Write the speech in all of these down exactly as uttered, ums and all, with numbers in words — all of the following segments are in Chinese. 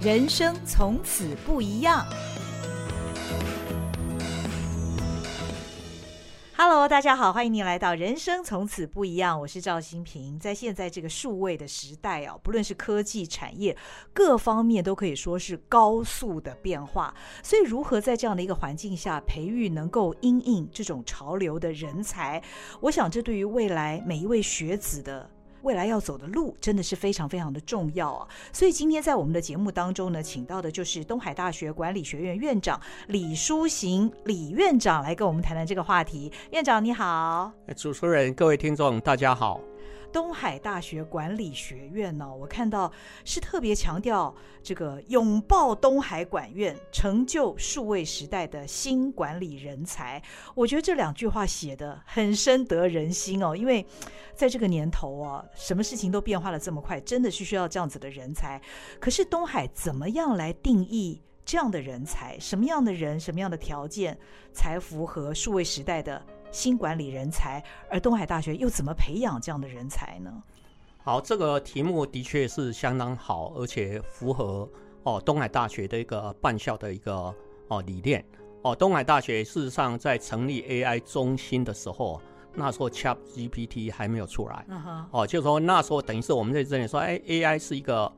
人生从此不一样。Hello， 大家好，欢迎您来到《人生从此不一样》，我是赵新平。在现在这个数位的时代啊，不论是科技产业各方面都可以说是高速的变化，所以如何在这样的一个环境下培育能够因应这种潮流的人才，我想这对于未来每一位学子的未来要走的路真的是非常非常的重要啊！所以今天在我们的节目当中呢，请到的就是东海大学管理学院院长李书行李院长来跟我们谈谈这个话题。院长你好。主持人，各位听众大家好。东海大学管理学院呢、哦，我看到是特别强调这个拥抱东海管院，成就数位时代的新管理人才。我觉得这两句话写得很深得人心哦，因为在这个年头啊，什么事情都变化了这么快，真的是需要这样子的人才。可是东海怎么样来定义这样的人才？什么样的人，什么样的条件才符合数位时代的新管理人才，而东海大学又怎么培养这样的人才呢？好，这个题目的确是相当好，而且符合、哦、东海大学的一个办校的一个、哦、理念、哦、东海大学事实上在成立 A I 中心的时候，那时候 ChatGPT 还没有出来、uh-huh. 哦、就是说那时候等于是我们在这里说、哎、A I 是一个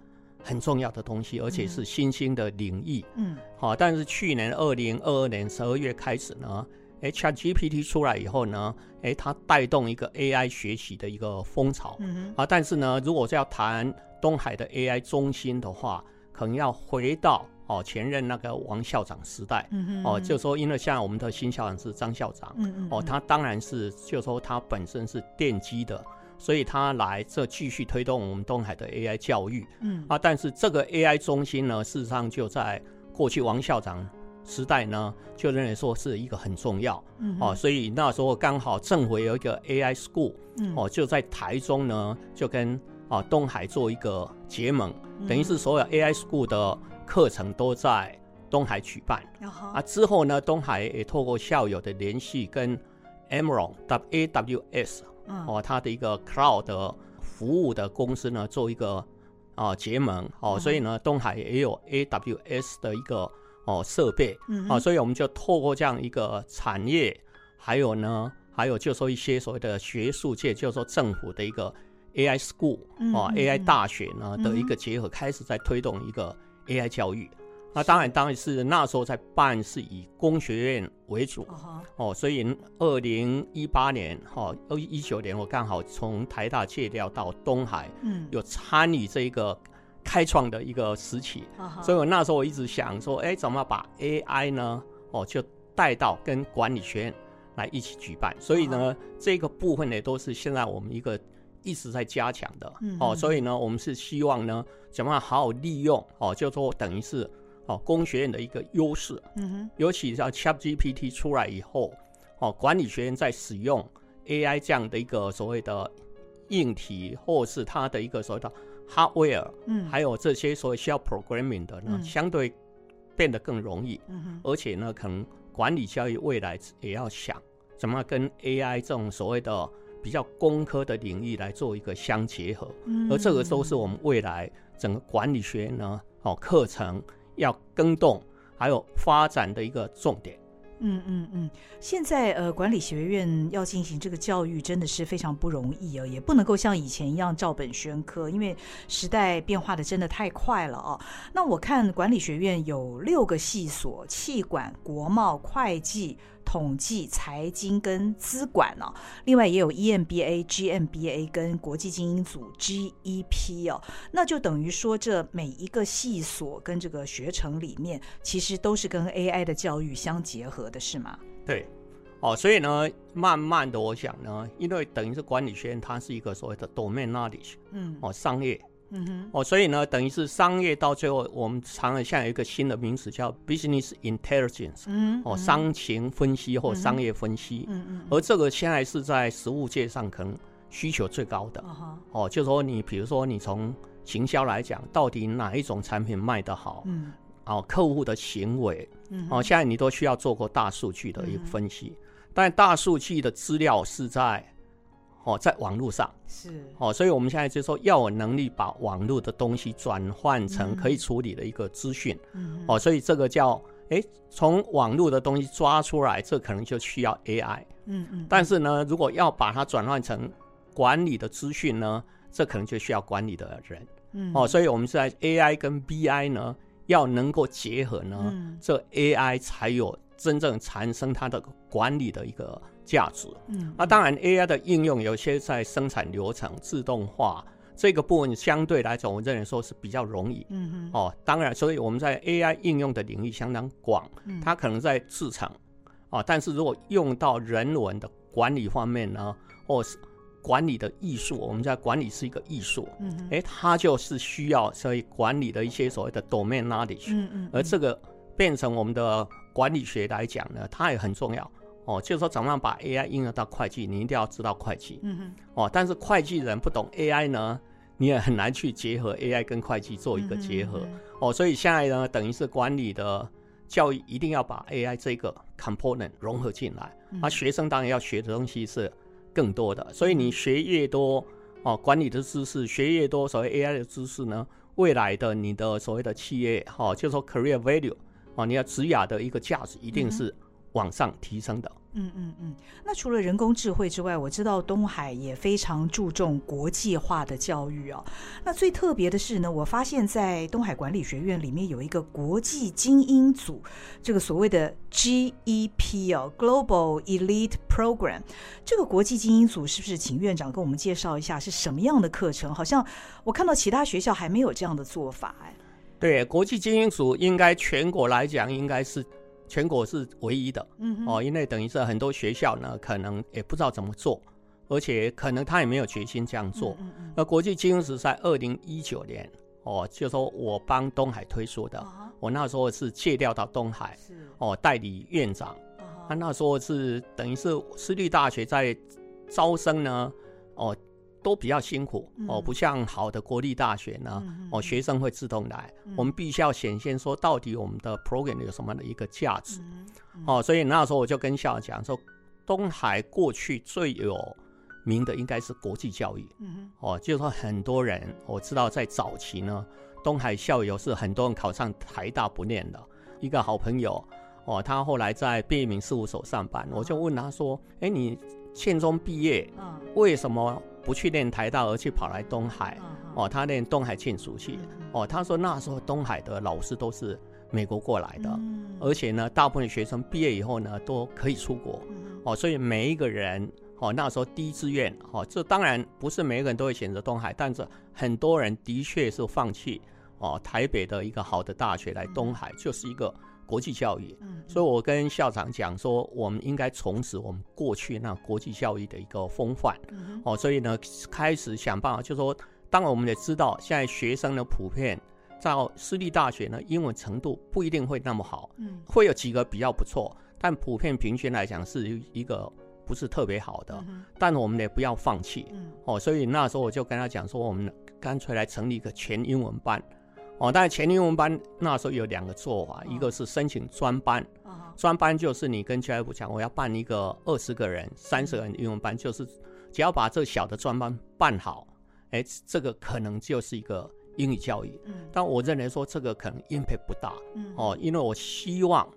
很重要的东西，而且是新兴的领域、嗯哦、但是去年二零二二年十二月开始呢，ChatGPT 出来以后呢，它带动一个 A I 学习的一个风潮、嗯啊、但是呢，如果是要谈东海的 A I 中心的话，可能要回到、哦、前任那个王校长时代、嗯哦、就是说因为像我们的新校长是张校长、嗯哦、他当然是就是说他本身是奠基的，所以他来这继续推动我们东海的 A I 教育、嗯啊、但是这个 A I 中心呢，事实上就在过去王校长时代呢，就认为说是一个很重要、嗯哦、所以那时候刚好政府有一个 A I School、嗯哦、就在台中呢，就跟、啊、东海做一个结盟、嗯、等于是所有 A I School 的课程都在东海举办、嗯啊、之后呢，东海也透过校友的联系跟 Amazon A W S、嗯哦、它的一个 Cloud 的服务的公司呢做一个、啊、结盟、哦嗯、所以呢东海也有 A W S 的一个哦，设备、嗯啊、所以我们就透过这样一个产业，还有呢，还有就是说一些所谓的学术界，就是说政府的一个 A I School、嗯啊、A I 大学呢、嗯、的一个结合，开始在推动一个 A I 教育。那当然，当然是那时候在办是以工学院为主、哦哦、所以二零一八年、哦、一九年我刚好从台大借调到东海，嗯、有参与这个开创的一个时期、uh-huh. 所以我那时候我一直想说，哎，怎么把 A I 呢、哦、就带到跟管理学院来一起举办，所以呢、uh-huh. 这个部分呢都是现在我们一个一直在加强的、uh-huh. 哦、所以呢我们是希望呢怎么好好利用、哦、就说等于是、哦、工学院的一个优势、uh-huh. 尤其像 ChatGPT 出来以后、哦、管理学院在使用 A I 这样的一个所谓的硬体，或是它的一个所谓的hardware、嗯、还有这些所谓需要 programming 的呢、嗯、相对变得更容易、嗯、而且呢可能管理教育未来也要想怎么跟 A I 这种所谓的比较工科的领域来做一个相结合、嗯、而这个都是我们未来整个管理学呢、哦、课程要更动还有发展的一个重点。嗯嗯嗯，现在呃管理学院要进行这个教育真的是非常不容易啊，也不能够像以前一样照本宣科，因为时代变化的真的太快了啊。那我看管理学院有六个系所，企管、国贸、会计、统计、财经跟资管、哦、另外也有 E M B A、G M B A 跟国际精英组 G E P、哦、那就等于说这每一个系所跟这个学程里面其实都是跟 A I 的教育相结合的，是吗？对、哦、所以呢慢慢的我想呢，因为等于是管理学院它是一个所谓的 domain knowledge、嗯哦、商业、嗯哼哦、所以呢等于是商业到最后我们常常像有一个新的名词叫 business intelligence、嗯哦、商情分析或商业分析、嗯嗯、而这个现在是在实务界上可能需求最高的、嗯哦、就是说你比如说你从行销来讲，到底哪一种产品卖得好、嗯哦、客户的行为、嗯哦、现在你都需要做过大数据的一个分析、嗯、但大数据的资料是在哦，在网络上是哦，所以我们现在就说要有能力把网络的东西转换成可以处理的一个资讯、嗯、哦，所以这个叫哎，从网络的东西抓出来，这可能就需要 A I。嗯嗯。但是呢，如果要把它转换成管理的资讯呢，这可能就需要管理的人。嗯。哦，所以我们在 A I 跟 B I 呢，要能够结合呢，嗯、这 A I 才有真正产生它的管理的一个价值。嗯。那、啊、当然 ，A I 的应用有些在生产流程自动化。这个部分相对来讲我认为说是比较容易、嗯哦、当然所以我们在 A I 应用的领域相当广、嗯、它可能在制程、哦、但是如果用到人文的管理方面呢，或是管理的艺术，我们在管理是一个艺术、嗯、它就是需要所以管理的一些所谓的 domain knowledge、嗯嗯、而这个变成我们的管理学来讲呢，它也很重要哦，就是说怎么样把 A I 应用到会计，你一定要知道会计、嗯哦、但是会计人不懂 A I 呢，你也很难去结合 A I 跟会计做一个结合、嗯哦、所以现在呢，等于是管理的教育一定要把 A I 这个 component 融合进来、嗯啊、学生当然要学的东西是更多的，所以你学越多、哦、管理的知识学越多，所谓 A I 的知识呢，未来的你的所谓的企业、哦、就是说 career value、哦、你的职涯的一个价值一定是往上提升的。嗯嗯嗯，那除了人工智慧之外，我知道东海也非常注重国际化的教育哦。那最特别的是呢，我发现在东海管理学院里面有一个国际精英组，这个所谓的 G E P 哦 Global Elite Program， 这个国际精英组是不是请院长跟我们介绍一下是什么样的课程？好像我看到其他学校还没有这样的做法。哎，对，国际精英组应该全国来讲应该是全国是唯一的、嗯哦、因为等于是很多学校呢可能也不知道怎么做，而且可能他也没有决心这样做、嗯嗯、而国际精英组在二零一九年、哦、就是说我帮东海推出的、啊、我那时候是借调到东海、哦、代理院长、啊啊、那时候是等于是私立大学在招生呢、哦、都比较辛苦、嗯哦、不像好的国立大学呢、嗯哦、学生会自动来、嗯、我们必须要显现说到底我们的 program 有什么的一个价值、嗯嗯哦、所以那时候我就跟校长讲说，东海过去最有名的应该是国际教育、嗯哦、就是说很多人我知道在早期呢，东海校友是很多人考上台大不念的，一个好朋友、哦、他后来在贝明事务所上班、哦、我就问他说哎，你建中毕业、哦、为什么不去念台大而去跑来东海、哦、他念东海建筑系、哦、他说那时候东海的老师都是美国过来的、嗯、而且呢大部分学生毕业以后呢都可以出国、哦、所以每一个人、哦、那时候第一志愿、哦、这当然不是每一个人都会选择东海，但是很多人的确是放弃、哦、台北的一个好的大学来东海，就是一个国际教育。所以我跟校长讲说我们应该重拾我们过去那国际教育的一个风范、哦、所以呢开始想办法，就是说当然我们也知道现在学生的普遍到私立大学呢英文程度不一定会那么好，会有几个比较不错，但普遍平均来讲是一个不是特别好的，但我们也不要放弃、哦、所以那时候我就跟他讲说我们干脆来成立一个全英文班哦，但是全英文班那时候有两个做法、哦、一个是申请专班、哦、专班就是你跟教育部讲我要办一个二十个人三十个人的英文班，就是只要把这小的专班办好，哎，这个可能就是一个英语教育、嗯、但我认为说这个可能 impact 不大、嗯哦、因为我希望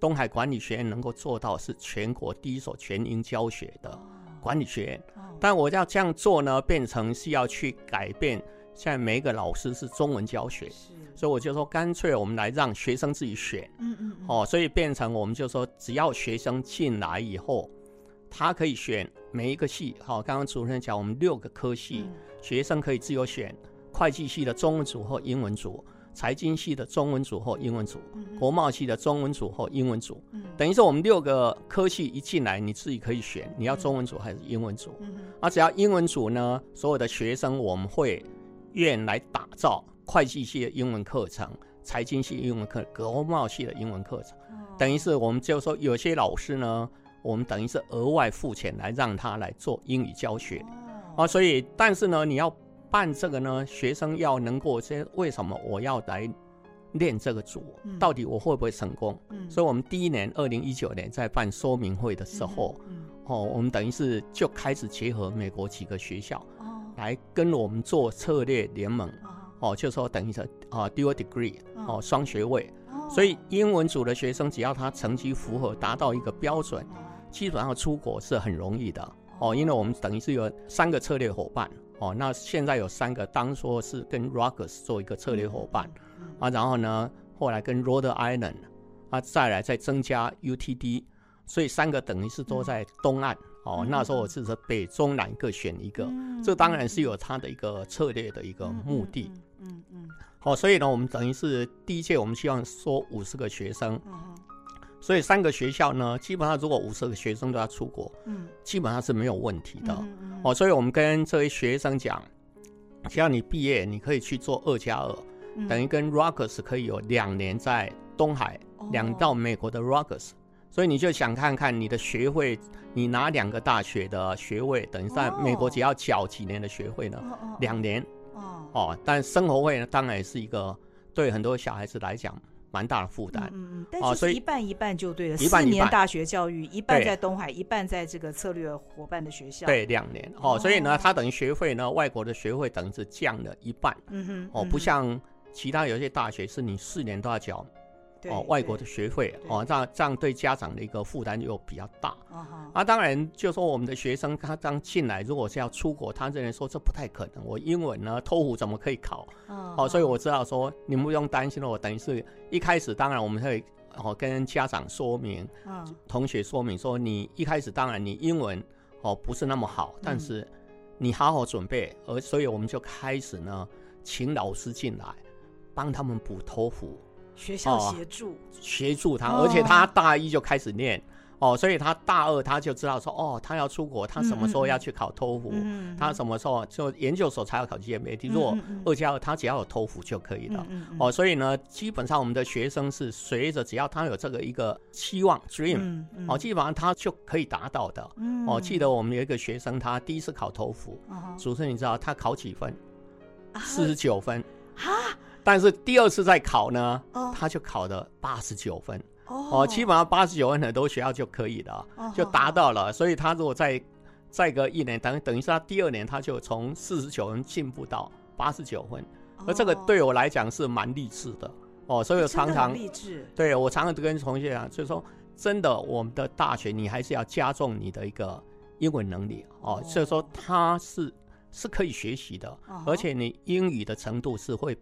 东海管理学院能够做到是全国第一所全英教学的管理学院、哦、但我要这样做呢变成是要去改变现在每一个老师是中文教学，所以我就说干脆我们来让学生自己选、嗯嗯嗯哦、所以变成我们就说只要学生进来以后他可以选每一个系、哦、刚刚主任讲我们六个科系、嗯、学生可以自由选会计系的中文组或英文组，财经系的中文组或英文组、嗯、国贸系的中文组或英文组、嗯、等于是我们六个科系一进来你自己可以选你要中文组还是英文组、嗯啊、只要英文组呢所有的学生我们会院来打造会计系的英文课程，财经系英文课程，国贸系的英文课程、哦、等于是我们就说有些老师呢我们等于是额外付钱来让他来做英语教学、哦啊、所以但是呢你要办这个呢学生要能够，为什么我要来练这个组到底我会不会成功、嗯、所以我们第一年二零一九年在办说明会的时候、嗯嗯哦、我们等于是就开始结合美国几个学校、哦、来跟我们做策略联盟、哦哦、就说等于是、呃、dual degree、哦哦、双学位、哦、所以英文组的学生只要他成绩符合达到一个标准、哦、基本上出国是很容易的、哦、因为我们等于是有三个策略伙伴哦，那现在有三个，当初是跟 Rutgers 做一个策略伙伴、嗯嗯、啊，然后呢，后来跟 Rhode Island 啊，再来再增加 U T D， 所以三个等于是都在东岸、嗯、哦。那时候我是说北中南各选一个、嗯，这当然是有它的一个策略的一个目的。嗯 嗯, 嗯, 嗯。哦，所以呢，我们等于是第一届我们希望说五十个学生。嗯所以三个学校呢，基本上如果五十个学生都要出国、嗯、基本上是没有问题的、嗯嗯哦、所以我们跟这些学生讲，只要你毕业你可以去做二加二，等于跟 Rutgers 可以有两年在东海、哦、两到美国的 Rutgers， 所以你就想看看你的学位，你拿两个大学的学位，等于在美国只要缴几年的学位呢、哦、两年、哦哦、但生活费呢当然也是一个对很多小孩子来讲蛮大的负担、嗯、但是一半一半就对了、哦、四年大学教育一半在东海，一半在这个策略伙伴的学校，对，两年、哦哦、所以呢他等于学费呢，外国的学费等于是降了一半、嗯哼哦、不像其他有些大学是你四年都要缴、哦、外国的学费、哦、这样对家长的一个负担又比较大、哦啊、当然就说我们的学生他刚进来如果是要出国，他认为说这不太可能，我英文呢托福怎么可以考、哦哦、所以我知道说你们不用担心了，我等于是一开始当然我们会、哦、跟家长说明、哦、同学说明说你一开始当然你英文、哦、不是那么好，但是你好好准备、嗯、而所以我们就开始呢请老师进来帮他们补托福，学校协助、哦、协助他、哦、而且他大一就开始念哦，所以他大二他就知道说哦，他要出国，他什么时候要去考托福、嗯嗯、他什么时候就研究所才要考 G M B A、嗯、如果二加二他只要有托福就可以了、嗯嗯、哦，所以呢基本上我们的学生是随着只要他有这个一个期望 dream、嗯嗯、哦，基本上他就可以达到的、嗯、哦，记得我们有一个学生他第一次考托福、嗯、主持人你知道他考几分？四十九、啊、分啊，但是第二次再考呢、哦、他就考了八十九分哦，基本上八十九分很多学校就可以了，哦、就达到了。哦、所以他如果再再个一年，等等于是他第二年他就从四十九分进步到八十九分、哦，而这个对我来讲是蛮励志的哦。所以我常常励志，对我常常跟同学讲，就是说真的，我们的大学你还是要加重你的一个英文能力哦。所以说它是是可以学习的、哦，而且你英语的程度是会。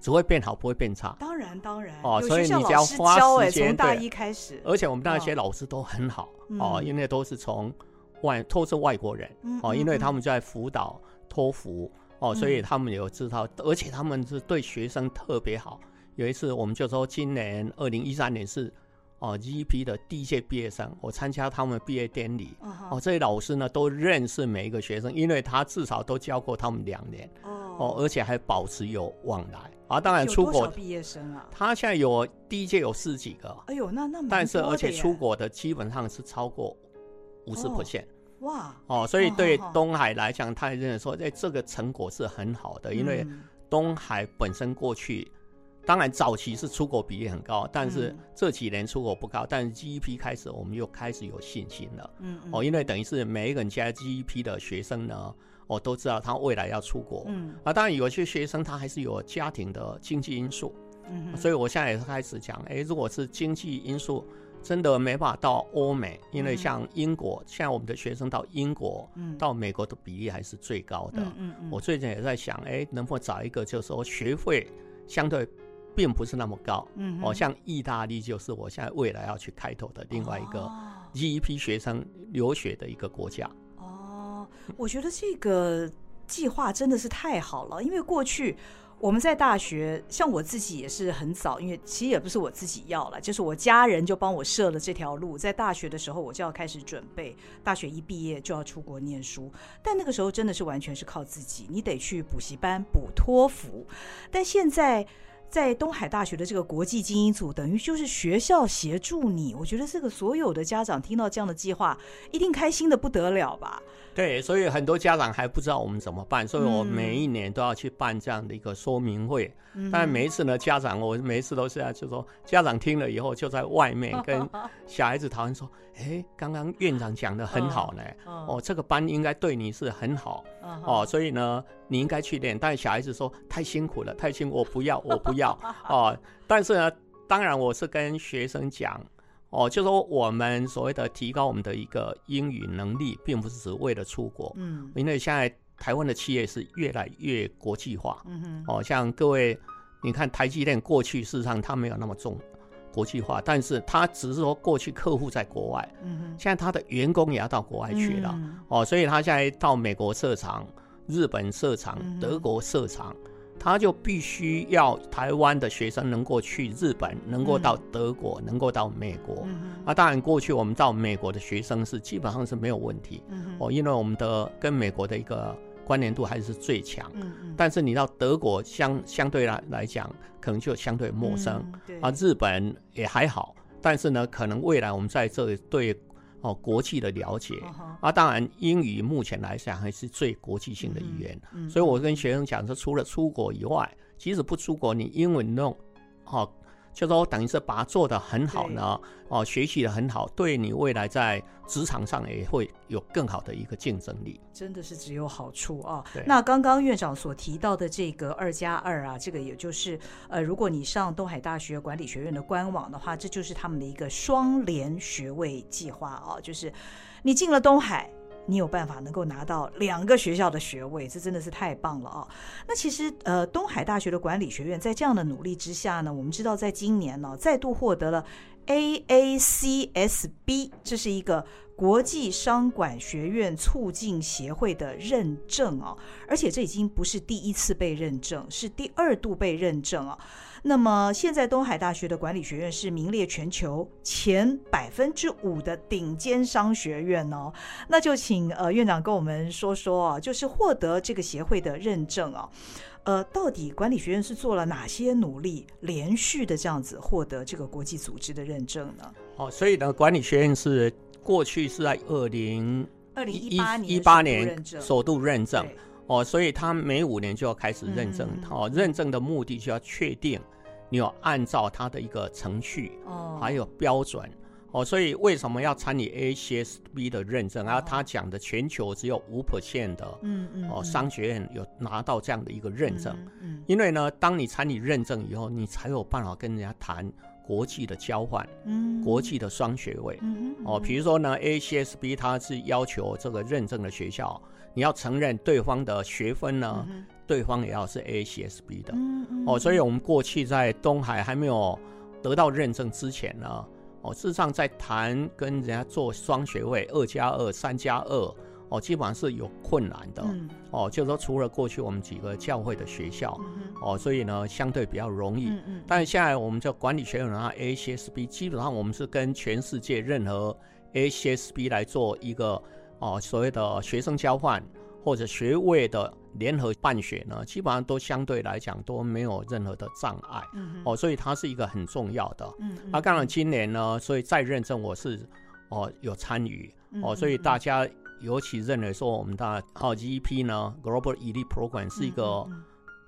只会变好不会变差，当然当然、哦、所以你只要花时间，从大一开始，而且我们大学老师都很好、嗯哦、因为都是从外都是外国人、嗯哦、因为他们就在辅导托福、哦、所以他们有知道、嗯、而且他们是对学生特别好。有一次我们就说今年二零一三年是、哦、G E P 的第一届毕业生，我参加他们毕业典礼、嗯哦、这些老师呢都认识每一个学生，因为他至少都教过他们两年、哦哦、而且还保持有往来啊。当然出国有多少毕业生啊？他现在有第一届有四十几个，哎呦，那那蛮多的耶。但是而且出国的基本上是超过 百分之五十、哦、哇、哦、所以对东海来讲、哦、他认为说、哎、这个成果是很好的、嗯、因为东海本身过去当然早期是出国比例很高，但是这几年出国不高、嗯、但是 G E P 开始我们又开始有信心了、嗯嗯哦、因为等于是每一个人加 G E P 的学生呢我、哦、都知道他未来要出国、嗯啊、当然有些学生他还是有家庭的经济因素、嗯、所以我现在也开始讲、欸、如果是经济因素真的没办法到欧美，因为像英国、嗯、现在我们的学生到英国、嗯、到美国的比例还是最高的、嗯嗯嗯、我最近也在想、欸、能不能找一个就是说学费相对并不是那么高、嗯哦、像意大利就是我现在未来要去开拓的另外一个 G E P 学生留学的一个国家。我觉得这个计划真的是太好了，因为过去我们在大学，像我自己也是很早，因为其实也不是我自己要了，就是我家人就帮我设了这条路。在大学的时候我就要开始准备，大学一毕业就要出国念书，但那个时候真的是完全是靠自己，你得去补习班补托福。但现在在东海大学的这个国际精英组，等于就是学校协助你。我觉得这个所有的家长听到这样的计划，一定开心的不得了吧？对，所以很多家长还不知道我们怎么办，所以我每一年都要去办这样的一个说明会。嗯、但每一次呢，家长我每一次都是啊，就说家长听了以后就在外面跟小孩子讨论说，哎，刚刚院长讲的很好呢，嗯嗯、哦，这个班应该对你是很好、嗯、哦，所以呢。你应该去练，但小孩子说太辛苦了，太辛苦，我不要，我不要哦。但是呢，当然我是跟学生讲哦，就说我们所谓的提高我们的一个英语能力，并不是只为了出国，嗯，因为现在台湾的企业是越来越国际化，嗯哦，像各位，你看台积电过去事实上它没有那么重国际化，但是它只是说过去客户在国外，嗯，现在它的员工也要到国外去了、嗯、哦，所以它现在到美国设厂。日本设厂、德国设厂、嗯、他就必须要台湾的学生能够去日本，能够到德国、嗯、能够到美国、嗯啊、当然过去我们到美国的学生是基本上是没有问题、嗯哦、因为我们的跟美国的一个关联度还是最强、嗯、但是你到德国 相, 相对来讲可能就相对陌生、嗯啊、日本也还好，但是呢可能未来我们在这里对哦，国际的了解、uh-huh. 啊，当然英语目前来讲还是最国际性的语言，嗯、所以我跟学生讲说，除了出国以外，即使不出国，你英文弄，哦，就说等于是把它做得很好呢，哦，学习得很好，对你未来在职场上也会有更好的一个竞争力，真的是只有好处啊。那刚刚院长所提到的这个二加二啊，这个也就是呃，如果你上东海大学管理学院的官网的话，这就是他们的一个双联学位计划啊，就是你进了东海，你有办法能够拿到两个学校的学位，这真的是太棒了啊！那其实呃，东海大学的管理学院在这样的努力之下呢，我们知道在今年呢、哦、再度获得了 A A C S B， 这是一个国际商管学院促进协会的认证啊、哦，而且这已经不是第一次被认证，是第二度被认证啊、哦。那么现在东海大学的管理学院是名列全球前百分之五的顶尖商学院哦，那就请呃院长跟我们说说啊，就是获得这个协会的认证啊，呃，到底管理学院是做了哪些努力，连续的这样子获得这个国际组织的认证呢？哦，所以呢，管理学院是过去是在二零二零一八年一八年首度认证。哦，所以他每五年就要开始认证、嗯哦、认证的目的就要确定你有按照他的一个程序、哦、还有标准、哦、所以为什么要参与 A A C S B 的认证、哦、啊？他讲的全球只有 百分之五 的、嗯嗯哦、商学院有拿到这样的一个认证、嗯嗯、因为呢当你参与认证以后，你才有办法跟人家谈国际的交换、嗯、国际的双学位、嗯嗯哦、比如说呢 A A C S B 它是要求这个认证的学校你要承认对方的学分呢、嗯、对方也要是 A A C S B 的、嗯嗯哦、所以我们过去在东海还没有得到认证之前呢、哦、事实上在谈跟人家做双学位二加二三加二、哦、基本上是有困难的、嗯哦、就是说除了过去我们几个教会的学校、嗯哦、所以呢相对比较容易、嗯嗯、但现在我们就管理学院啊 A A C S B 基本上我们是跟全世界任何 A A C S B 来做一个哦、所谓的学生交换或者学位的联合办学呢，基本上都相对来讲都没有任何的障碍、嗯哦、所以它是一个很重要的、嗯嗯啊、当然今年呢所以再认证我是、哦、有参与、哦、所以大家尤其认为说我们的、哦、G E P 呢 Global Elite Program 是一个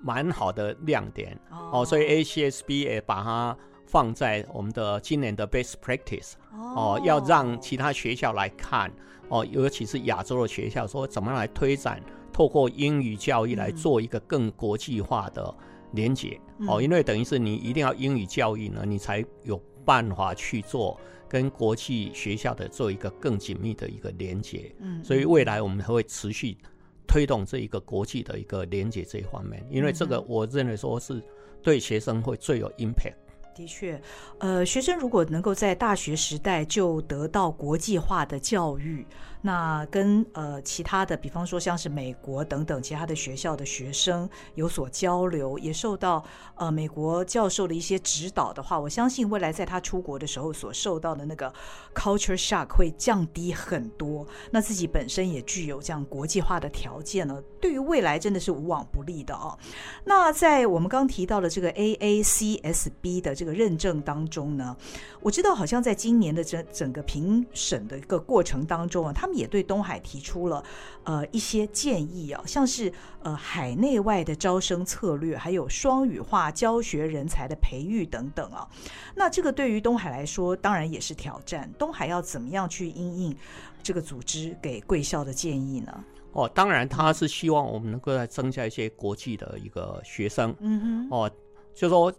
蛮好的亮点、嗯嗯哦、所以 A C S B 也把它放在我们的今年的 Best Practice、哦哦、要让其他学校来看哦，尤其是亚洲的学校说怎么来推展透过英语教育来做一个更国际化的连结、嗯哦、因为等于是你一定要英语教育呢，你才有办法去做跟国际学校的做一个更紧密的一个连结、嗯、所以未来我们还会持续推动这一个国际的一个连结这一方面，因为这个我认为说是对学生会最有 impact。的确，呃，学生如果能够在大学时代就得到国际化的教育，那跟呃其他的，比方说像是美国等等其他的学校的学生有所交流，也受到呃美国教授的一些指导的话，我相信未来在他出国的时候所受到的那个 culture shock 会降低很多。那自己本身也具有这样国际化的条件呢，对于未来真的是无往不利的哦。那在我们刚提到的这个 A A C S B 的这个认证当中呢，我知道好像在今年的整整个评审的一个过程当中啊，他们也对东海提出了呃一些建议啊，像是呃海内外的招生策略，还有双语化教学人才的培育等等啊。那这个对于东海来说，当然也是挑战。东海要怎么样去因应这个组织给贵校的建议呢？哦，当然他是希望我们能够来增加一些国际的一个学生。嗯哼，哦，就说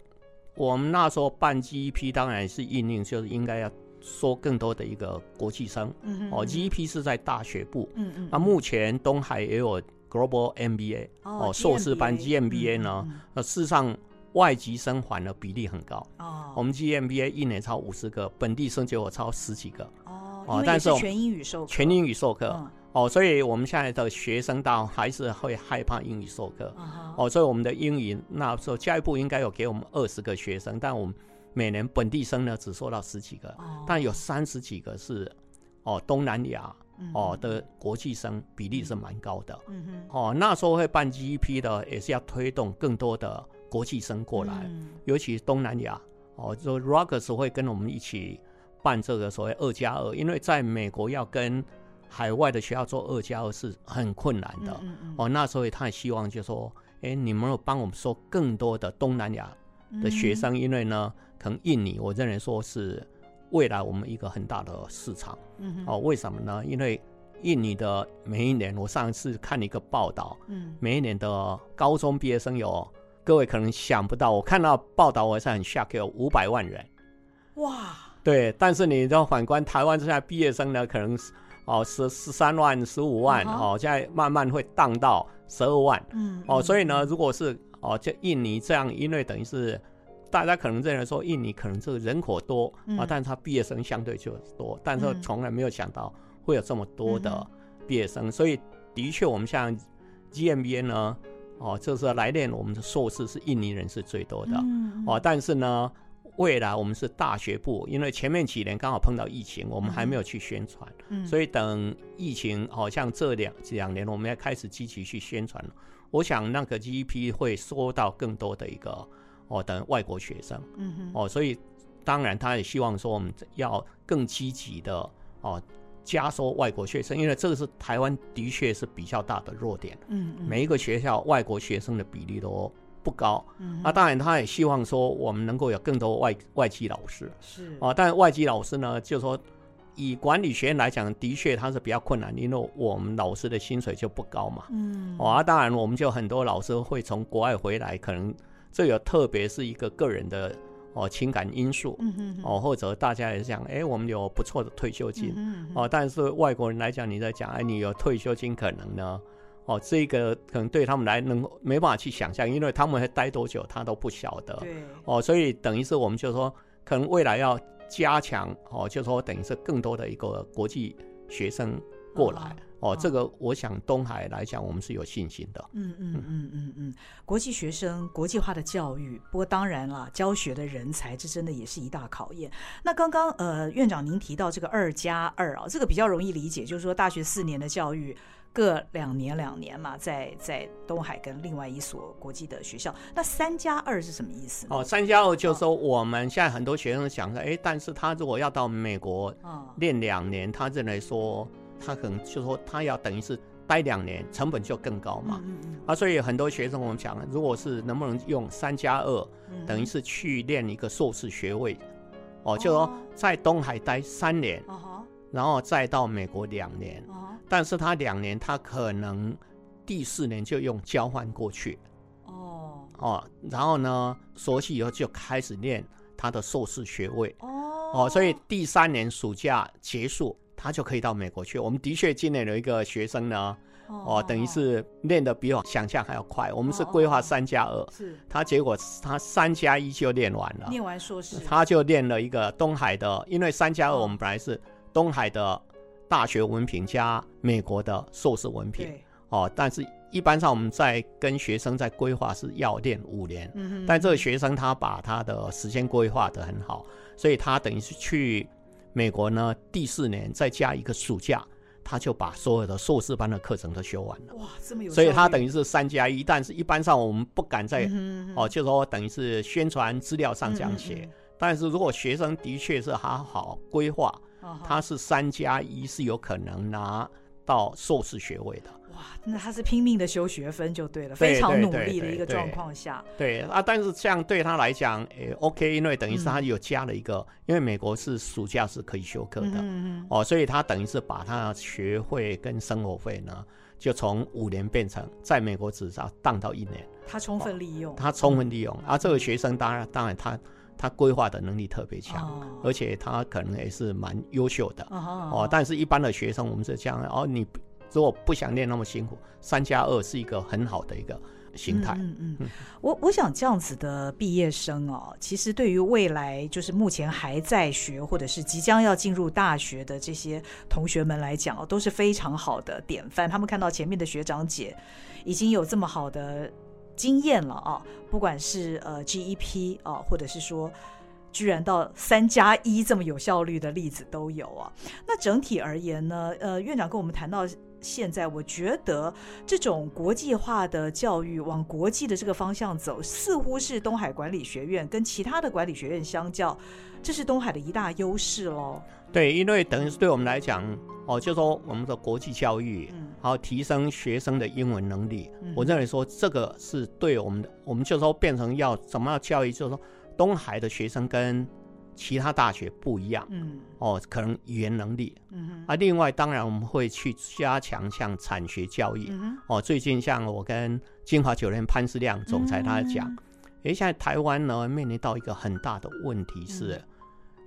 我们那时候办 G E P， 当然是因应就是应该要说更多的一个国际生。嗯哦 ，G E P 是在大学部。嗯嗯，那目前东海也有 Global M B A 哦，哦硕士班 G M B A 呢，嗯嗯呃、事实上外籍生还的比例很高。哦，我们 G M B A 一年超五十个，本地生就有超十几个。哦，哦但是全英语授课，全英语授课。嗯哦，所以我们现在的学生到还是会害怕英语授课。Uh-huh. 哦，所以我们的英语那时候教育部应该有给我们二十个学生，但我们每年本地生呢只收到十几个， uh-huh. 但有三十几个是哦东南亚哦的国际生，比例是蛮高的。Uh-huh. 哦，那时候会办 G E P 的也是要推动更多的国际生过来， uh-huh. 尤其东南亚哦，就 Rutgers 会跟我们一起办这个所谓二加二，因为在美国要跟海外的学校做二加二是很困难的。嗯嗯嗯哦，那时候他也希望就说，哎，你们有帮我们收更多的东南亚的学生，嗯，因为呢，可能印尼我认为说是未来我们一个很大的市场。嗯哦，为什么呢？因为印尼的每一年，我上次看一个报道，嗯，每一年的高中毕业生有，各位可能想不到，我看到报道我是很 shock， 有五百万人。哇！对，但是你的反观台湾现在毕业生呢，可能是哦，十三万、十五万，uh-huh. 哦，现在慢慢会荡到十二万，嗯，哦，嗯，所以呢，如果是哦，就印尼这样，因为等于是大家可能认为说印尼可能这个人口多，嗯，啊，但是他毕业生相对就多，但是从来没有想到会有这么多的毕业生，嗯，所以的确我们像 G M B A 呢，哦，就是来念我们的硕士是印尼人是最多的，嗯，哦，但是呢，未来我们是大学部，因为前面几年刚好碰到疫情，我们还没有去宣传，嗯，所以等疫情好，哦，像这两两年我们要开始积极去宣传，我想那个 G E P 会收到更多的一个哦等外国学生，嗯哼哦，所以当然他也希望说我们要更积极的哦加收外国学生，因为这个是台湾的确是比较大的弱点，嗯嗯，每一个学校外国学生的比例都不高，嗯啊，当然他也希望说我们能够有更多 外, 外籍老师是，啊，但外籍老师呢就是说以管理学院来讲的确他是比较困难，因为我们老师的薪水就不高嘛，嗯啊，当然我们就很多老师会从国外回来，可能这有特别是一个个人的，哦，情感因素，嗯哼哼哦，或者大家也讲哎我们有不错的退休金，嗯哼哼哦，但是外国人来讲你在讲哎你有退休金可能呢哦，这个可能对他们来能没办法去想象，因为他们会待多久他都不晓得。对哦，所以等于是我们就说，可能未来要加强哦，就说等于是更多的一个国际学生过来。哦哦，这个我想东海来讲我们是有信心的。嗯嗯嗯嗯嗯，国际学生国际化的教育，不过当然啦，教学的人才这真的也是一大考验。那刚刚呃院长您提到这个二加二啊，这个比较容易理解，就是说大学四年的教育各两年两年嘛，在在东海跟另外一所国际的学校。那三加二是什么意思呢？哦，三加二就是说我们现在很多学生想说，哎，但是他如果要到美国练两年，哦，他认为说他可能就说他要等于是待两年，成本就更高嘛，嗯嗯啊，所以很多学生我们讲，如果是能不能用三加二，等于是去练一个硕士学位，哦，就说在东海待三年，哦，然后再到美国两年，哦，但是他两年他可能第四年就用交换过去，哦哦，然后呢，熟悉以后就开始练他的硕士学位，哦哦，所以第三年暑假结束，他就可以到美国去。我们的确今年有一个学生呢，哦，哦等于是练得比我想象还要快。我们是规划三加二，他结果他三加一就练完了，练完硕士，他就练了一个东海的，因为三加二我们本来是东海的大学文凭加美国的硕士文凭。哦，但是一般上我们在跟学生在规划是要练五年，嗯，但这个学生他把他的时间规划得很好，所以他等于是去美国呢第四年再加一个暑假，他就把所有的硕士班的课程都修完了。哇，这么有效率！所以他等于是三加一，但是一般上我们不敢在，嗯哼哼，哦，就是说等于是宣传资料上这样写，嗯哼哼，但是如果学生的确是好好规划，哦，他是三加一是有可能拿到硕士学位的。哇，那他是拼命的修学分就对了，对，非常努力的一个状况下。 对， 对， 对， 对啊，但是这样对他来讲，欸，OK， 因为等于是他有加了一个，嗯，因为美国是暑假是可以休课的，嗯哦，所以他等于是把他的学费跟生活费呢就从五年变成在美国只要当到一年，他充分利用，哦，他充分利用，嗯，啊，这个学生当然当然他他规划的能力特别强，哦，而且他可能也是蛮优秀的， 哦， 哦， 哦，但是一般的学生我们是这样，哦，你如果不想练那么辛苦，三加二是一个很好的一个形态。嗯嗯嗯，我我想这样子的毕业生哦，其实对于未来就是目前还在学或者是即将要进入大学的这些同学们来讲，哦，都是非常好的典范。他们看到前面的学长姐已经有这么好的经验了啊，不管是呃 G E P 啊，或者是说居然到三加一这么有效率的例子都有啊。那整体而言呢，呃，院长跟我们谈到现在，我觉得这种国际化的教育往国际的这个方向走，似乎是东海管理学院跟其他的管理学院相较，这是东海的一大优势咯。对，因为等于是对我们来讲，哦，就是说我们的国际教育，嗯，然后提升学生的英文能力，嗯，我认为说这个是对我们的，我们就是说变成要怎么样教育，就是说东海的学生跟其他大学不一样，嗯，哦，可能语言能力，嗯，啊，另外当然我们会去加强像产学教育，嗯，哦，最近像我跟金华酒店潘世亮总裁他讲，嗯，诶，现在台湾呢面临到一个很大的问题是，嗯，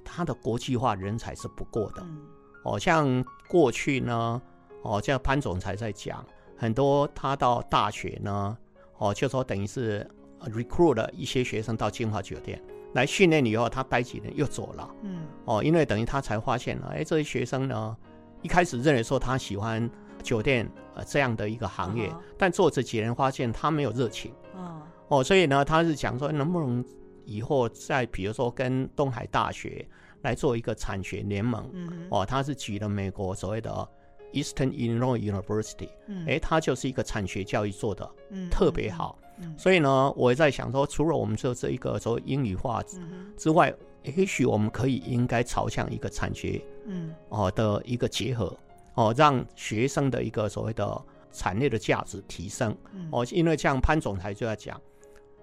它的国际化人才是不够的，嗯，哦，像过去呢，哦，像潘总裁在讲，很多他到大学呢，哦，就说等于是 recruit 了一些学生到金华酒店来训练以后，他待几年又走了，嗯，哦，因为等于他才发现了，哎，这些学生呢，一开始认为说他喜欢酒店，呃、这样的一个行业，哦，但做这几年发现他没有热情，哦，哦，所以呢，他是讲说能不能以后再比如说跟东海大学来做一个产学联盟，嗯，哦，他是举了美国所谓的 Eastern Illinois University， 哎，嗯，他就是一个产学教育做的，嗯，特别好。嗯，所以呢我也在想说，除了我们做这一个说英语化之外，嗯，也许我们可以应该朝向一个产学，嗯呃、的一个结合，呃、让学生的一个所谓的产业的价值提升，嗯呃、因为像潘总裁就在讲，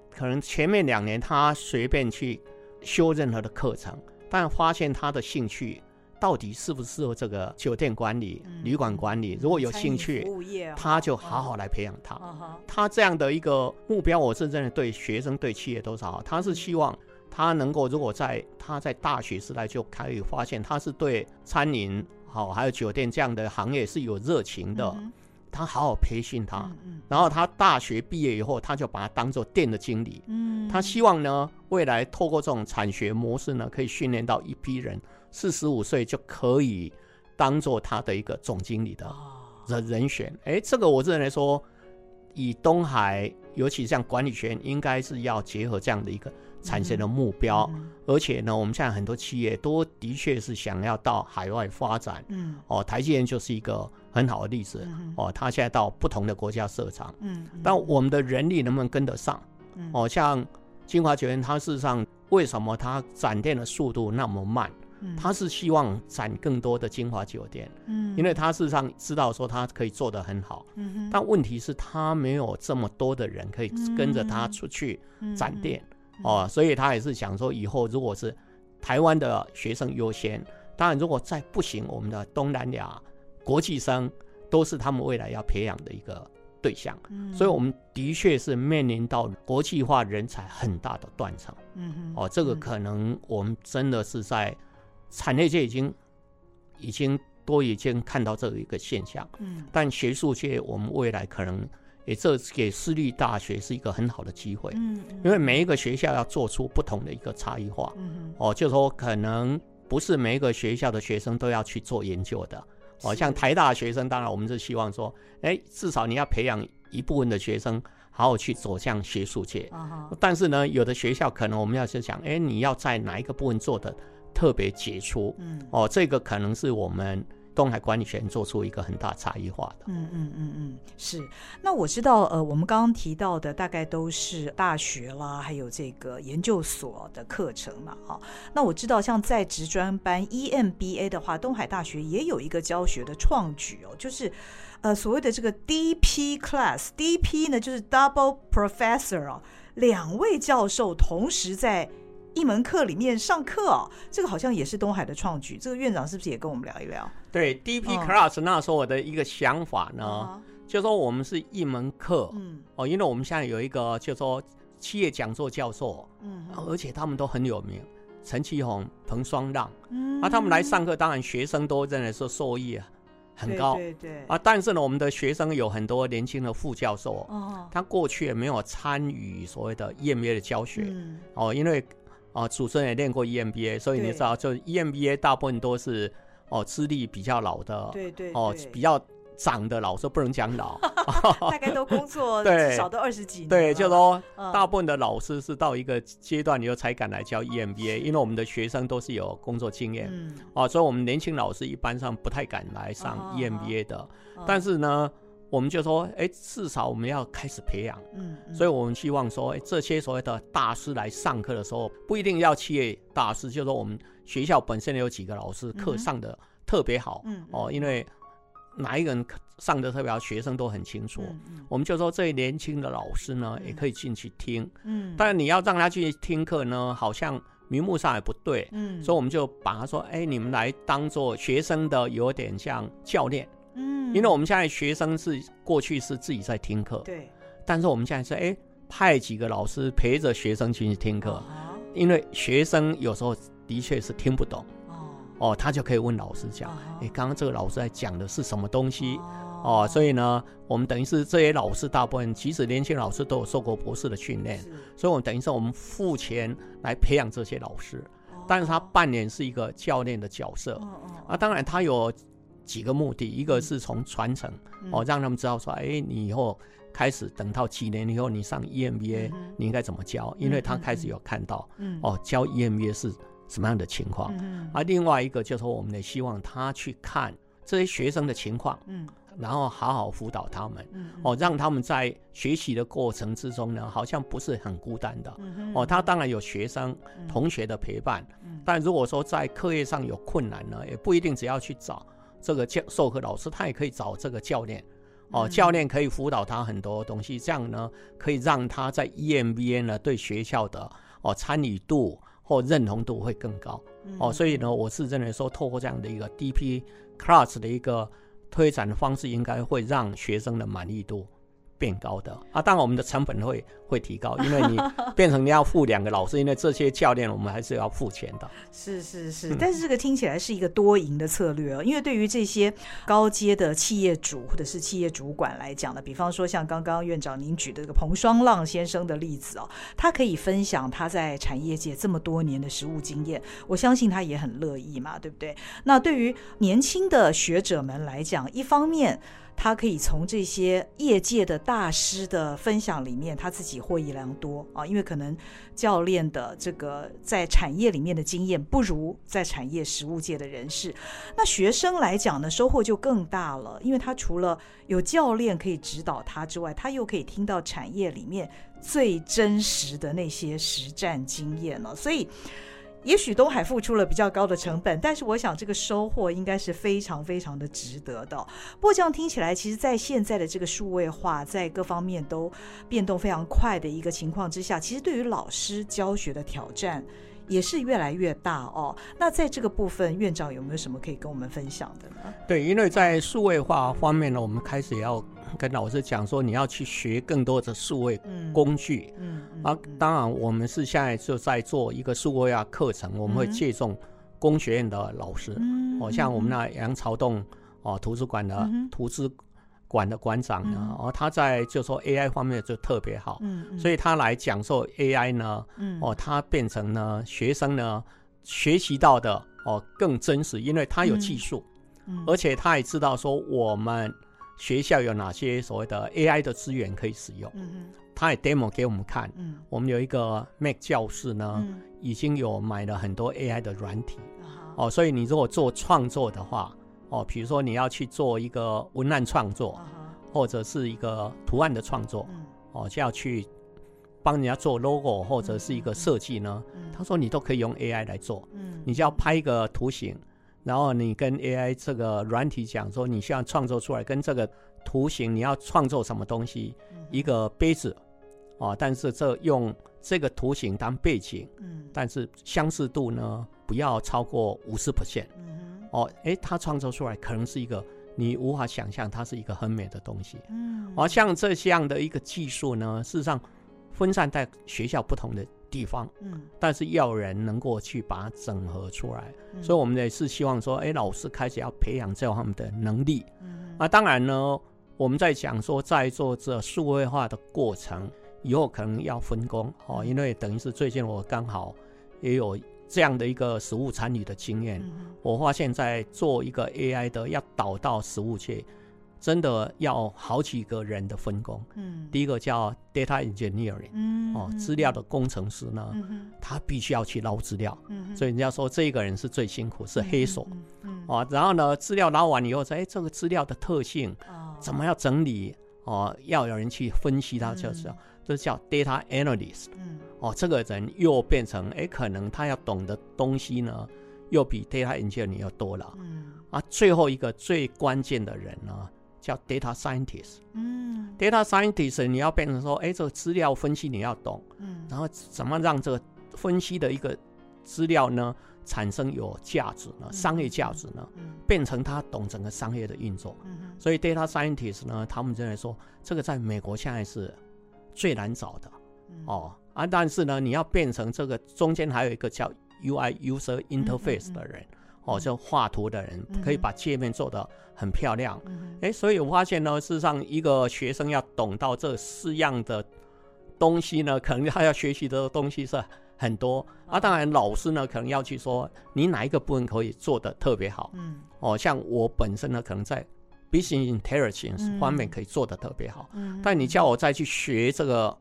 可能前面两年他随便去修任何的课程，但发现他的兴趣到底适不适合这个酒店管理，嗯，旅馆管理，如果有兴趣，哦，他就好好来培养他，哦，他这样的一个目标我是认为对学生对企业都是好。他是希望他能够，如果在他在大学时代就可以发现他是对餐饮，哦，还有酒店这样的行业是有热情的，嗯，他好好培训他，嗯嗯，然后他大学毕业以后他就把他当作店的经理，嗯，他希望呢未来透过这种产学模式呢可以训练到一批人四十五岁就可以当做他的一个总经理的人选，哎，这个我认为说，以东海尤其像管理学院，应该是要结合这样的一个产学的目标，嗯嗯，而且呢，我们现在很多企业都的确是想要到海外发展，嗯，哦，台积电就是一个很好的例子，嗯，哦，他现在到不同的国家设厂，嗯，但我们的人力能不能跟得上？嗯，哦，像清华学院，它事实上为什么它展店的速度那么慢？他是希望展更多的金华酒店，嗯，因为他事实上知道说他可以做得很好，嗯，但问题是他没有这么多的人可以跟着他出去展店，嗯哦，所以他也是想说以后如果是台湾的学生优先，当然如果再不行我们的东南亚国际生都是他们未来要培养的一个对象，嗯，所以我们的确是面临到国际化人才很大的断层，嗯哦，这个可能我们真的是在产业界已经已经都已经看到这一个现象，嗯，但学术界我们未来可能也这给私立大学是一个很好的机会，嗯，因为每一个学校要做出不同的一个差异化，嗯，哦，就是说可能不是每一个学校的学生都要去做研究的，哦，像台大的学生，当然我们是希望说，哎，至少你要培养一部分的学生，好好去走向学术界。Uh huh. 但是呢，有的学校可能我们要去想，哎，你要在哪一个部分做的特别杰出？嗯，哦，这个可能是我们东海管理学院做出一个很大差异化的。嗯嗯嗯嗯，是。那我知道，呃，我们刚刚提到的大概都是大学啦，还有这个研究所的课程嘛，啊。那我知道，像在职专班 E M B A 的话，东海大学也有一个教学的创举哦，就是。呃，所谓的这个 D P class，D P 呢就是 double professor 哦，两位教授同时在一门课里面上课哦，这个好像也是东海的创举。这个院长是不是也跟我们聊一聊？对 D P class， 那时候我的一个想法呢，哦、就说我们是一门课，嗯，哦，因为我们现在有一个就说企业讲座教授，嗯，而且他们都很有名，陈启宏、彭双浪，嗯，啊，他们来上课，当然学生都认为是受益啊。很高，对对对啊！但是呢，我们的学生有很多年轻的副教授，哦、他过去也没有参与所谓的 E M B A 的教学、嗯、哦，因为哦、呃，主持人也练过 E M B A， 所以你知道，就 E M B A 大部分都是哦资历比较老的，对对对哦比较长的老师不能讲老，大概都工作至少都二十几年，对，就说、嗯、大部分的老师是到一个阶段以后才敢来教 E M B A， 因为我们的学生都是有工作经验、嗯啊、所以我们年轻老师一般上不太敢来上 E M B A 的、嗯、但是呢、嗯、我们就说哎，至少我们要开始培养、嗯嗯、所以我们希望说这些所谓的大师来上课的时候不一定要企业大师，就说我们学校本身有几个老师课上的特别好、嗯哦、因为哪一个人上的特别好，学生都很清楚、嗯嗯、我们就说这些年轻的老师呢、嗯、也可以进去听、嗯、但你要让他去听课呢好像名目上也不对、嗯、所以我们就把他说哎，你们来当做学生的有点像教练、嗯、因为我们现在学生是过去是自己在听课，对，但是我们现在是哎派几个老师陪着学生进去听课、哦、因为学生有时候的确是听不懂哦，他就可以问老师讲，哎、uh-huh. ，刚刚这个老师在讲的是什么东西？ Uh-huh. 哦，所以呢，我们等于是这些老师大部分，即使年轻老师都有受过博士的训练，所以我们等于是我们付钱来培养这些老师， uh-huh. 但是他扮演是一个教练的角色， uh-huh. 啊，当然他有几个目的，一个是从传承、uh-huh. 哦，让他们知道说，哎，你以后开始等到几年以后你上 E M B A、uh-huh. 你应该怎么教， uh-huh. 因为他开始有看到， uh-huh. 哦，教 E M B A 是什么样的情况、嗯啊、另外一个就是我们也希望他去看这些学生的情况、嗯、然后好好辅导他们、嗯哦、让他们在学习的过程之中呢好像不是很孤单的、嗯哦、他当然有学生、嗯、同学的陪伴、嗯、但如果说在课业上有困难呢也不一定只要去找这个授课老师，他也可以找这个教练、哦嗯、教练可以辅导他很多东西，这样呢可以让他在 E M B A 呢对学校的、哦、参与度或认同度会更高、嗯哦、所以呢，我是认为说透过这样的一个 D P class 的一个推展的方式应该会让学生的满意度变高的、啊、当然我们的成本 会, 会提高，因为你变成你要付两个老师因为这些教练我们还是要付钱的，是是是、嗯、但是这个听起来是一个多赢的策略、哦、因为对于这些高阶的企业主或者是企业主管来讲呢，比方说像刚刚院长您举的这个彭双浪先生的例子、哦、他可以分享他在产业界这么多年的实务经验，我相信他也很乐意嘛，对不对？那对于年轻的学者们来讲，一方面他可以从这些业界的大师的分享里面他自己获益良多啊，因为可能教练的这个在产业里面的经验不如在产业实务界的人士，那学生来讲呢收获就更大了，因为他除了有教练可以指导他之外，他又可以听到产业里面最真实的那些实战经验了、啊、所以也许东海付出了比较高的成本，但是我想这个收获应该是非常非常的值得的。不过这样听起来，其实在现在的这个数位化在各方面都变动非常快的一个情况之下，其实对于老师教学的挑战也是越来越大哦。那在这个部分，院长有没有什么可以跟我们分享的呢？对，因为在数位化方面呢，我们开始要跟老师讲说，你要去学更多的数位工具。嗯嗯嗯、啊，当然我们是现在就在做一个数位化课程，我们会借重工学院的老师，嗯哦、像我们那杨朝栋哦，图书馆的、嗯、图书馆的馆长呢，嗯哦、他在就说 A I 方面就特别好，嗯嗯、所以他来讲授 A I 呢，嗯哦、他变成呢学生呢学习到的、哦、更真实，因为他有技术，嗯、而且他也知道说我们学校有哪些所谓的 A I 的资源可以使用、嗯、他也 demo 给我们看、嗯、我们有一个 Mac 教室呢、嗯、已经有买了很多 A I 的软体、嗯哦、所以你如果做创作的话、哦、比如说你要去做一个文案创作、嗯、或者是一个图案的创作、嗯哦、就要去帮人家做 logo 或者是一个设计呢、嗯嗯、他说你都可以用 A I 来做、嗯、你只要拍一个图形，然后你跟 A I 这个软体讲说你需要创作出来跟这个图形你要创作什么东西、嗯、一个杯子、啊、但是这用这个图形当背景、嗯、但是相似度呢不要超过 百分之五十、嗯哦、它创作出来可能是一个你无法想象它是一个很美的东西、嗯啊、像这样的一个技术呢事实上分散在学校不同的地方、嗯、但是要人能够去把它整合出来、嗯、所以我们也是希望说、欸、老师开始要培养这方面的能力、嗯啊、当然呢我们在讲说在做这数位化的过程以后可能要分工、哦、因为等于是最近我刚好也有这样的一个实务参与的经验、嗯、我发现在做一个 A I 的要导到实务去真的要好几个人的分工、嗯、第一个叫 data engineering、嗯哦、资料的工程师呢、嗯、他必须要去捞资料、嗯、所以人家说这个人是最辛苦是黑手、嗯嗯嗯哦、然后呢资料捞完以后说、哎、这个资料的特性、哦、怎么要整理、哦、要有人去分析它、就是嗯、这叫 data analyst、嗯哦、这个人又变成、哎、可能他要懂的东西呢又比 data engineering 又多了、嗯啊、最后一个最关键的人呢叫 data scientist、嗯、data scientist 你要变成说哎，这个资料分析你要懂、嗯、然后怎么让这个分析的一个资料呢产生有价值呢、嗯、商业价值呢、嗯、变成他懂整个商业的运作、嗯、所以 data scientist 呢他们认为说这个在美国现在是最难找的、嗯哦啊、但是呢你要变成这个中间还有一个叫 U I user interface 的人、嗯嗯嗯哦，就画图的人可以把界面做得很漂亮、嗯欸、所以我发现呢事实上一个学生要懂到这四样的东西呢可能他要学习的东西是很多啊。当然老师呢可能要去说你哪一个部分可以做得特别好、嗯哦、像我本身呢可能在 business intelligence 方面可以做得特别好、嗯、但你叫我再去学这个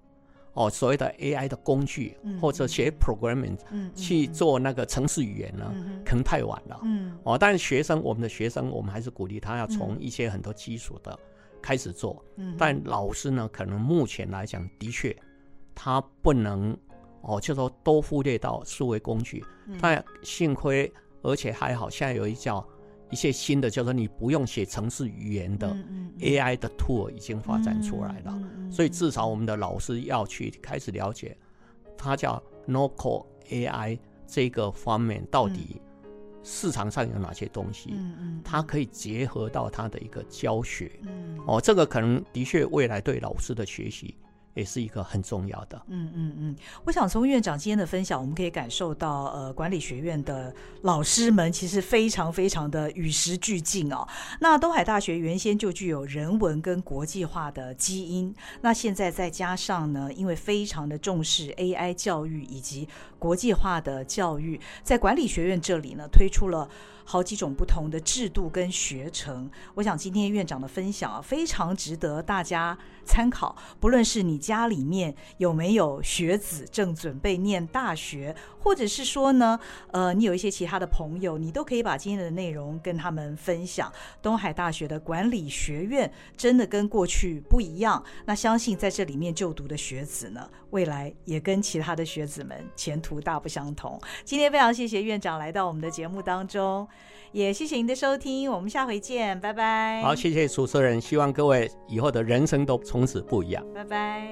哦、所谓的 A I 的工具、嗯、或者学 programming、嗯、去做那个程式语言呢、嗯、可能太晚了、嗯哦、但是学生我们的学生我们还是鼓励他要从一些很多基础的开始做、嗯、但老师呢可能目前来讲的确他不能、哦、就是说都忽略到数位工具、嗯、但幸亏而且还好现在有一叫一些新的就是你不用写程式语言的 A I 的 tool 已经发展出来了、嗯、所以至少我们的老师要去开始了解它叫 no-code A I 这个方面到底市场上有哪些东西、嗯、它可以结合到它的一个教学、嗯哦、这个可能的确未来对老师的学习也是一个很重要的。嗯嗯嗯，我想从院长今天的分享，我们可以感受到，呃，管理学院的老师们其实非常非常的与时俱进哦。那东海大学原先就具有人文跟国际化的基因，那现在再加上呢，因为非常的重视 A I 教育以及国际化的教育，在管理学院这里呢，推出了好几种不同的制度跟学程。我想今天院长的分享啊，非常值得大家参考，不论是你家里面有没有学子正准备念大学，或者是说呢呃，你有一些其他的朋友，你都可以把今天的内容跟他们分享。东海大学的管理学院真的跟过去不一样，那相信在这里面就读的学子呢，未来也跟其他的学子们前途大不相同。今天非常谢谢院长来到我们的节目当中，也谢谢您的收听，我们下回见，拜拜。好，谢谢主持人，希望各位以后的人生都从此不一样，拜拜。